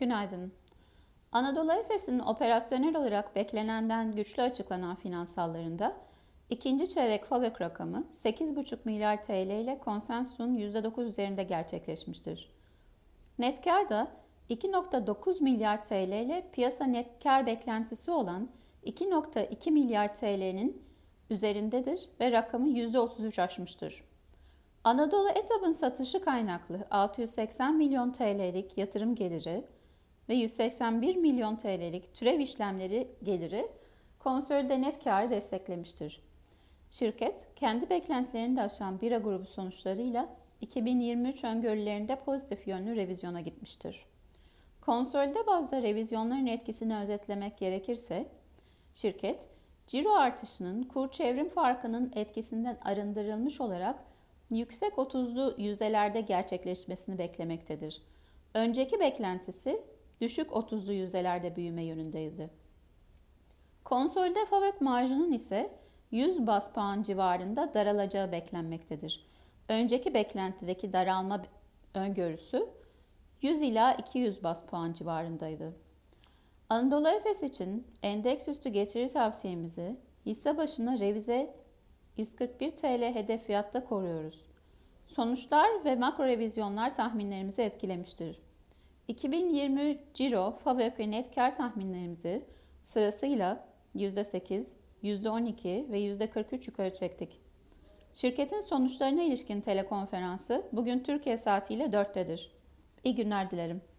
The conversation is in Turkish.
Günaydın. Anadolu Efes'in operasyonel olarak beklenenden güçlü açıklanan finansallarında ikinci çeyrek FAVÖK rakamı 8,5 milyar TL ile konsensusun %9 üzerinde gerçekleşmiştir. Net kar da 2,9 milyar TL ile piyasa net kar beklentisi olan 2,2 milyar TL'nin üzerindedir ve rakamı %33 aşmıştır. Anadolu Etab'ın satışı kaynaklı 680 milyon TL'lik yatırım geliri ve 181 milyon TL'lik türev işlemleri geliri konsolide net kârı desteklemiştir. Şirket, kendi beklentilerini de aşan bira grubu sonuçlarıyla 2023 öngörülerinde pozitif yönlü revizyona gitmiştir. Konsolide bazda revizyonların etkisini özetlemek gerekirse, şirket, ciro artışının kur çevrim farkının etkisinden arındırılmış olarak yüksek 30'lu yüzdelerde gerçekleşmesini beklemektedir. Önceki beklentisi düşük 30'lu yüzdelerde büyüme yönündeydi. Konsolide FAVÖK marjının ise 100 baz puan civarında daralacağı beklenmektedir. Önceki beklentideki daralma öngörüsü 100 ila 200 baz puan civarındaydı. Anadolu Efes için endeks üstü getiri tavsiyemizi hisse başına revize 141 TL hedef fiyatta koruyoruz. Sonuçlar ve makro revizyonlar tahminlerimizi etkilemiştir. 2023 ciro, FAVÖK ve net kar tahminlerimizi sırasıyla %8, %12 ve %43 yukarı çektik. Şirketin sonuçlarına ilişkin telekonferansı bugün Türkiye saatiyle 4'tedir. İyi günler dilerim.